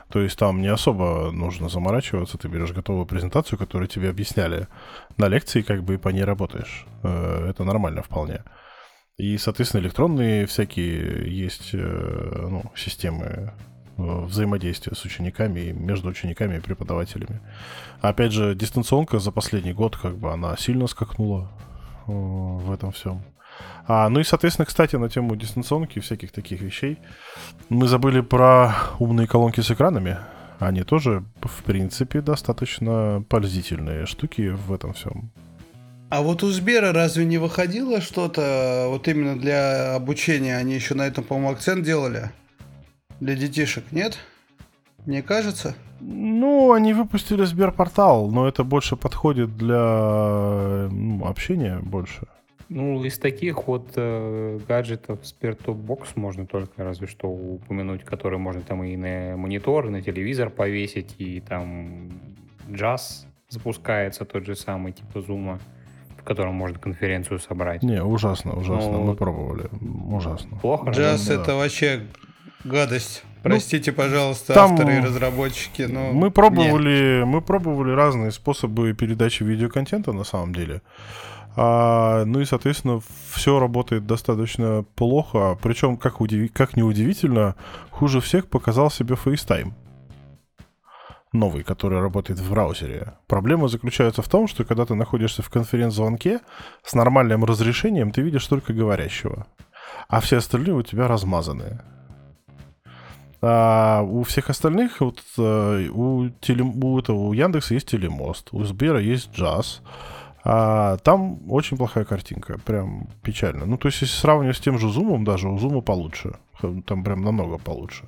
То есть там не особо нужно заморачиваться, ты берешь готовую презентацию, которую тебе объясняли на лекции, как бы и по ней работаешь. Это нормально вполне. И, соответственно, электронные всякие есть, ну, системы взаимодействия с учениками и между учениками и преподавателями. Опять же, дистанционка за последний год, как бы, она сильно скакнула в этом всем. А, ну и, соответственно, кстати, на тему дистанционки и всяких таких вещей мы забыли про умные колонки с экранами. Они тоже, в принципе, достаточно пользительные штуки в этом всем. А вот у Сбера разве не выходило что-то вот именно для обучения? Они еще на этом, по-моему, акцент делали. Для детишек, нет? Мне кажется. Ну, они выпустили Сберпортал, но это больше подходит для, ну, общения больше. Ну, из таких вот э, гаджетов Сбербокс можно только разве что упомянуть, который можно там и на монитор, и на телевизор повесить, и там джаз запускается тот же самый, типа Zoom, в котором можно конференцию собрать. Не, ужасно, ужасно, ну, мы пробовали, ужасно. Плохо. Джаз, да, это вообще... гадость. Простите, ну, пожалуйста, там авторы и разработчики, но мы пробовали, мы пробовали разные способы передачи видеоконтента на самом деле. А, ну и, соответственно, все работает достаточно плохо. Причем, как, удив... как неудивительно, хуже всех показал себе FaceTime. Новый, который работает в браузере. Проблема заключается в том, что когда ты находишься в конференц-звонке с нормальным разрешением, ты видишь только говорящего, а все остальные у тебя размазаны. А у всех остальных, вот, у, теле, у, этого, у Яндекса есть телемост, у Сбера есть джаз. А там очень плохая картинка, прям печально. Ну, то есть, если сравнивать с тем же Zoom, даже у Zoom получше. Там прям намного получше.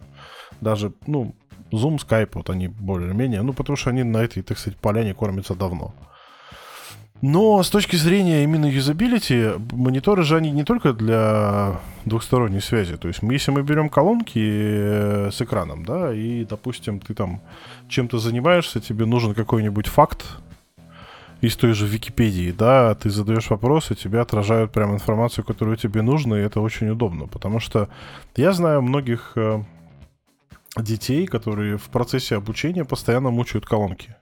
Даже, ну, Zoom, Skype, вот они более-менее. Ну, потому что они на этой, так сказать, поляне кормятся давно. Но с точки зрения именно юзабилити, мониторы же они не только для двухсторонней связи. То есть, если мы берем колонки с экраном, да, и, допустим, ты там чем-то занимаешься, тебе нужен какой-нибудь факт из той же Википедии, да, ты задаешь вопросы, тебе отражают прям информацию, которую тебе нужно, и это очень удобно. Потому что я знаю многих детей, которые в процессе обучения постоянно мучают колонки.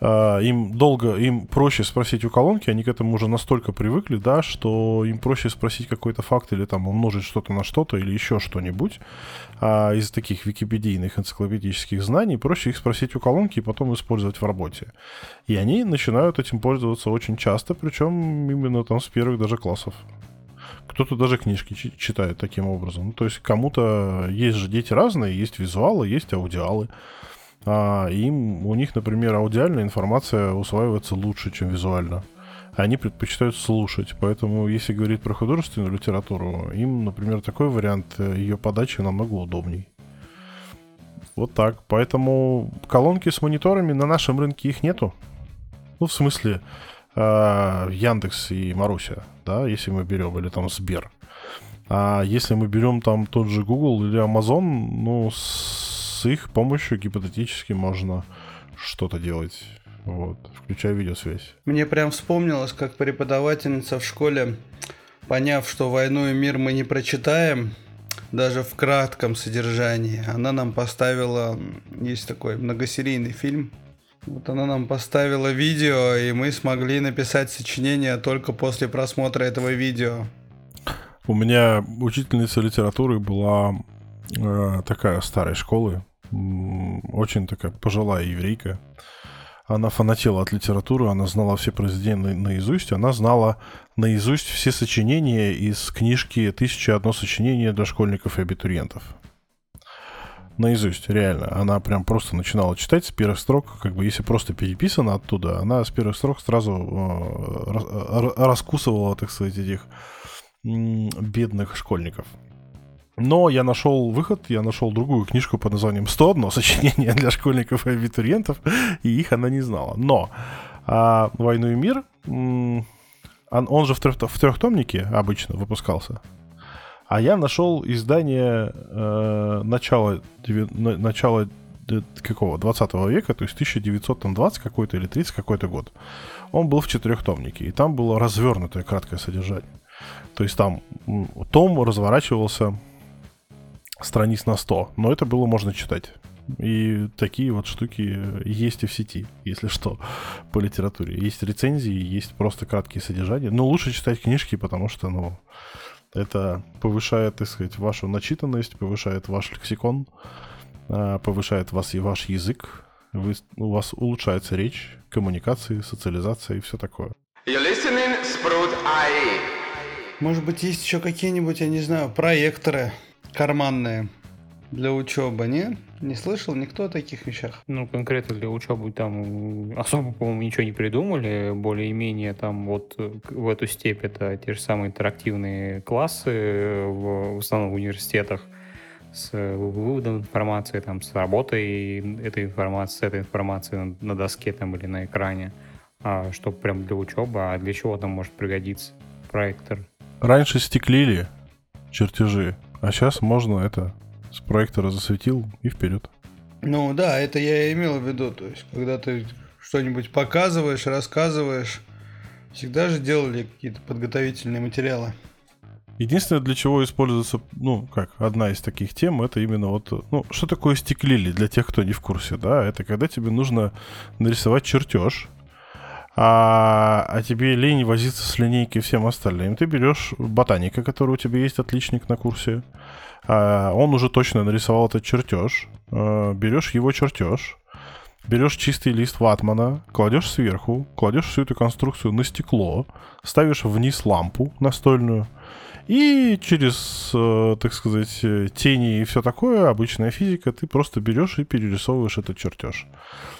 Им долго, им проще спросить у колонки, они к этому уже настолько привыкли, да, что им проще спросить какой-то факт или там умножить что-то на что-то или еще что-нибудь а из таких википедийных энциклопедических знаний, проще их спросить у колонки и потом использовать в работе. И они начинают этим пользоваться очень часто, причем именно там с первых даже классов. Кто-то даже книжки читает таким образом. Ну, то есть кому-то есть же дети разные, есть визуалы, есть аудиалы. А им, у них, например, аудиальная информация усваивается лучше, чем визуально. Они предпочитают слушать. Поэтому, если говорить про художественную литературу, им, например, такой вариант ее подачи намного удобней. Вот так. Поэтому колонки с мониторами на нашем рынке их нету. Ну, в смысле, Яндекс и Маруся, да, если мы берем, или там Сбер. А если мы берем там тот же Google или Amazon, ну, с С их помощью гипотетически можно что-то делать, вот, включая видеосвязь. Мне прям вспомнилось, как преподавательница в школе, поняв, что «Войну и мир» мы не прочитаем, даже в кратком содержании, она нам поставила, есть такой многосерийный фильм, вот она нам поставила видео, и мы смогли написать сочинение только после просмотра этого видео. У меня учительница литературы была э, такая старой школы, очень такая пожилая еврейка. Она фанатела от литературы, она знала все произведения наизусть, она знала наизусть все сочинения из книжки «Тысяча одно сочинение для школьников и абитуриентов». Наизусть, реально. Она прям просто начинала читать с первых строк, как бы если просто переписано оттуда, она с первых строк сразу раскусывала, так сказать, этих бедных школьников. Но я нашел выход, я нашел другую книжку под названием «сто одно сочинение для школьников и абитуриентов», и их она не знала. Но а, «Войну и мир», он, он же в, трех, в трехтомнике обычно выпускался, а я нашел издание э, начала, начала какого, двадцатого века, то есть тысяча девятьсот двадцать какой-то или тридцать какой-то год. Он был в четырехтомнике, и там было развернутое краткое содержание. То есть там том разворачивался страниц на сто, но это было можно читать. И такие вот штуки есть и в сети, если что, по литературе. Есть рецензии, есть просто краткие содержания. Но лучше читать книжки, потому что, ну, это повышает, так сказать, вашу начитанность, повышает ваш лексикон, повышает вас и ваш язык. Вы, у вас улучшается речь, коммуникации, социализация и все такое. You're listening, Sprut.ai. Может быть, есть еще какие-нибудь, я не знаю, проекторы карманные для учебы, не? Не слышал никто о таких вещах? Ну, конкретно для учебы там особо, по-моему, ничего не придумали. Более-менее там вот в эту степь это те же самые интерактивные классы в, в основном в университетах с выводом информации, там, с работой этой информации, с этой информацией на доске там или на экране, а, что прям для учебы. А для чего там может пригодиться проектор? Раньше стеклили чертежи, а сейчас можно это с проектора засветил и вперед. Ну да, это я и имел в виду. То есть, когда ты что-нибудь показываешь, рассказываешь, всегда же делали какие-то подготовительные материалы. Единственное, для чего используется, ну, как, одна из таких тем, это именно вот, ну, что такое стеклили, для тех, кто не в курсе, да, это когда тебе нужно нарисовать чертеж, а, а тебе лень возиться с линейкой и всем остальным. Ты берешь ботаника, который у тебя есть, отличник на курсе, а, он уже точно нарисовал этот чертеж, а, берешь его чертеж, берешь чистый лист ватмана, кладешь сверху, кладешь всю эту конструкцию на стекло, ставишь вниз лампу настольную, и через, так сказать, тени и все такое, обычная физика, ты просто берешь и перерисовываешь этот чертеж.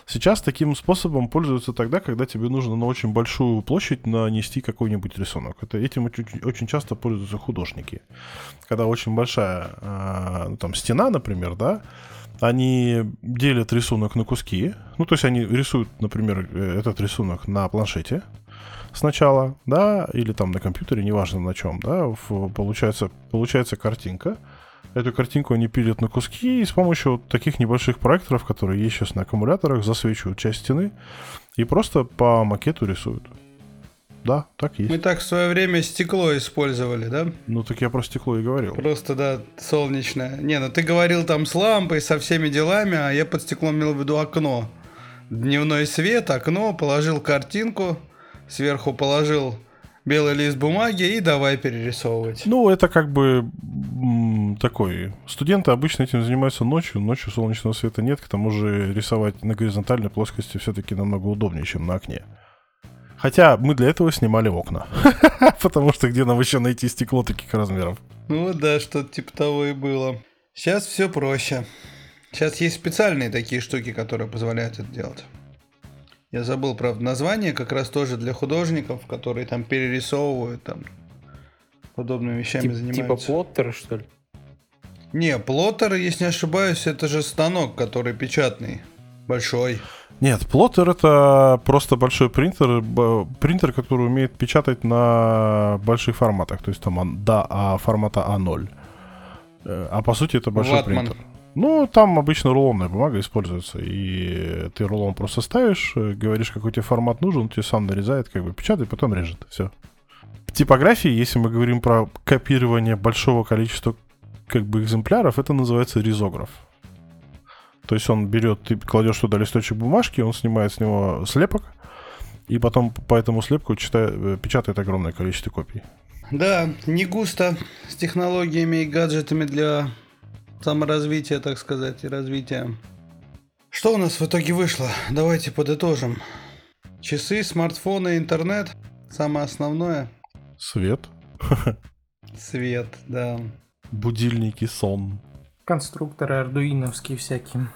Сейчас таким способом пользуются тогда, когда тебе нужно на очень большую площадь нанести какой-нибудь рисунок. Это, этим очень, очень часто пользуются художники. Когда очень большая там, стена, например, да, они делят рисунок на куски. Ну, то есть они рисуют, например, этот рисунок на планшете сначала, да, или там на компьютере, неважно на чем, да, получается, получается картинка. Эту картинку они пилят на куски и с помощью вот таких небольших проекторов, которые есть сейчас на аккумуляторах, засвечивают часть стены и просто по макету рисуют. Да, так есть. Мы так в свое время стекло использовали, да? Ну, так я про стекло и говорил. Просто, да, солнечное. Не, ну ты говорил там с лампой, со всеми делами, а я под стеклом имел в виду окно. Дневной свет, окно, положил картинку, сверху положил белый лист бумаги и давай перерисовывать. Ну, это как бы м- такой... Студенты обычно этим занимаются ночью. Ночью солнечного света нет. К тому же рисовать на горизонтальной плоскости все-таки намного удобнее, чем на окне. Хотя мы для этого снимали окна. Потому что где нам еще найти стекло таких размеров? Ну да, что-то типа того и было. Сейчас все проще. Сейчас есть специальные такие штуки, которые позволяют это делать. Я забыл, правда, название, как раз тоже для художников, которые там перерисовывают, там, подобными вещами Тип, занимаются. Типа плоттера, что ли? Не, плоттер, если не ошибаюсь, это же станок, который печатный, большой. Нет, плоттер — это просто большой принтер, принтер, который умеет печатать на больших форматах, то есть там до а, формата а ноль. А по сути это большой Ватман. Принтер. Ну, там обычно рулонная бумага используется, и ты рулон просто ставишь, говоришь, какой тебе формат нужен, он тебе сам нарезает, как бы печатает, потом режет, все. В типографии, если мы говорим про копирование большого количества как бы экземпляров, это называется ризограф. То есть он берет, ты кладешь туда листочек бумажки, он снимает с него слепок, и потом по этому слепку читает, печатает огромное количество копий. Да, не густо с технологиями и гаджетами для... саморазвитие, так сказать, и развитие. Что у нас в итоге вышло? Давайте подытожим. Часы, смартфоны, интернет. Самое основное. Свет. Свет, да. Будильники, сон. Конструкторы ардуиновские всякие.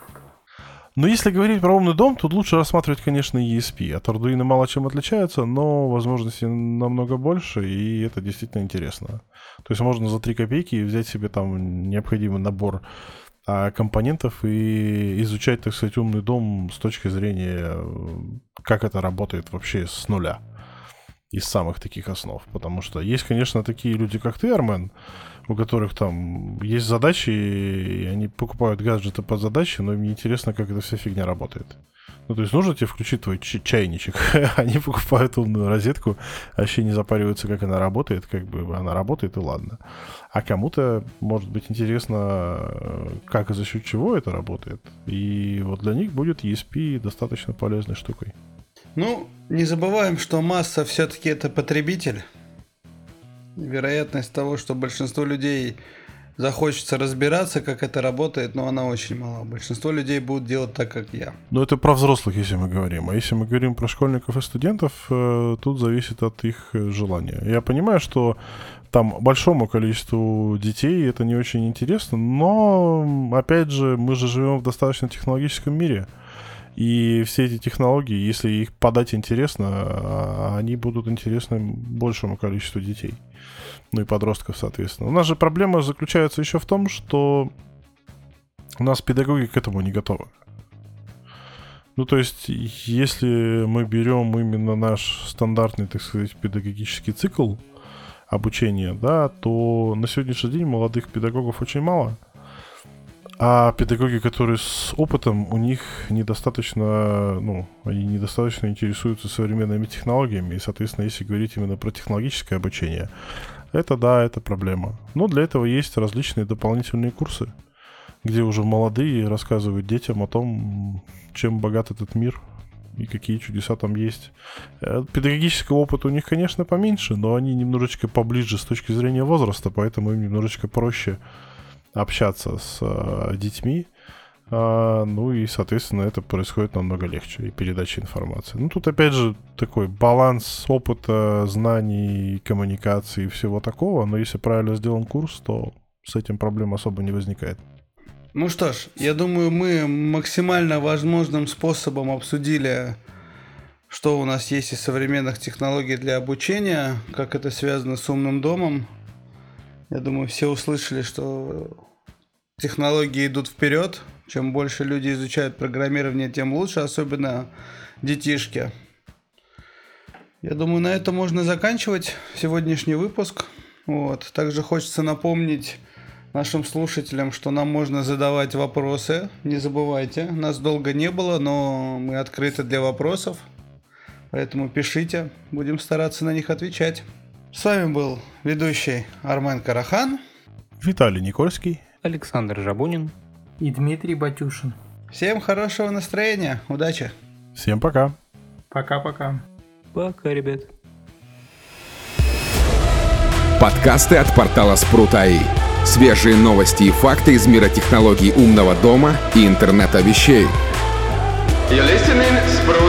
Но если говорить про умный дом, тут лучше рассматривать, конечно, и эс пи. От Arduino мало чем отличается, но возможностей намного больше, и это действительно интересно. То есть можно за три копейки взять себе там необходимый набор а, компонентов и изучать, так сказать, умный дом с точки зрения, как это работает вообще с нуля, из самых таких основ. Потому что есть, конечно, такие люди, как ты, Армен, у которых там есть задачи, и они покупают гаджеты под задачи, но им не интересно, как эта вся фигня работает. Ну, то есть нужно тебе включить твой ч- чайничек. Они покупают умную розетку, вообще не запариваются, как она работает, как бы она работает, и ладно. А кому-то, может быть, интересно, как и за счет чего это работает. И вот для них будет и эс пи достаточно полезной штукой. Ну, не забываем, что масса все-таки это потребитель. Вероятность того, что большинство людей захочется разбираться, как это работает, но она очень мала. Большинство людей будут делать так, как я. Но это про взрослых, если мы говорим. А если мы говорим про школьников и студентов, тут зависит от их желания. Я понимаю, что там большому количеству детей это не очень интересно, но, опять же, мы же живем в достаточно технологическом мире. И все эти технологии, если их подать интересно, они будут интересны большему количеству детей. Ну и подростков, соответственно. У нас же проблема заключается еще в том, что у нас педагоги к этому не готовы. Ну то есть, если мы берем именно наш стандартный, так сказать, педагогический цикл обучения, да, то на сегодняшний день молодых педагогов очень мало. А педагоги, которые с опытом, у них недостаточно, ну, они недостаточно интересуются современными технологиями. И, соответственно, если говорить именно про технологическое обучение, Это да, это проблема. Но для этого есть различные дополнительные курсы, где уже молодые рассказывают детям о том, чем богат этот мир и какие чудеса там есть. Педагогического опыта у них, конечно, поменьше, но они немножечко поближе с точки зрения возраста, поэтому им немножечко проще общаться с э, детьми. А, ну и, соответственно, это происходит намного легче, и передача информации. Ну, тут, опять же, такой баланс опыта, знаний, коммуникации и всего такого. Но если правильно сделан курс, то с этим проблем особо не возникает. Ну что ж, я думаю, мы максимально возможным способом обсудили, что у нас есть из современных технологий для обучения, как это связано с умным домом. Я думаю, все услышали, что технологии идут вперед. Чем больше люди изучают программирование, тем лучше, особенно детишки. Я думаю, на этом можно заканчивать сегодняшний выпуск. Вот. Также хочется напомнить нашим слушателям, что нам можно задавать вопросы. Не забывайте, нас долго не было, но мы открыты для вопросов. Поэтому пишите, будем стараться на них отвечать. С вами был ведущий Армен Карахан, Виталий Никольский, Александр Жабунин и Дмитрий Батюшин. Всем хорошего настроения, удачи. Всем пока. Пока-пока. Пока, ребят. Подкасты от портала Спрут точка ай. Свежие новости и факты из мира технологий умного дома и интернета вещей. You're listening, Sprut.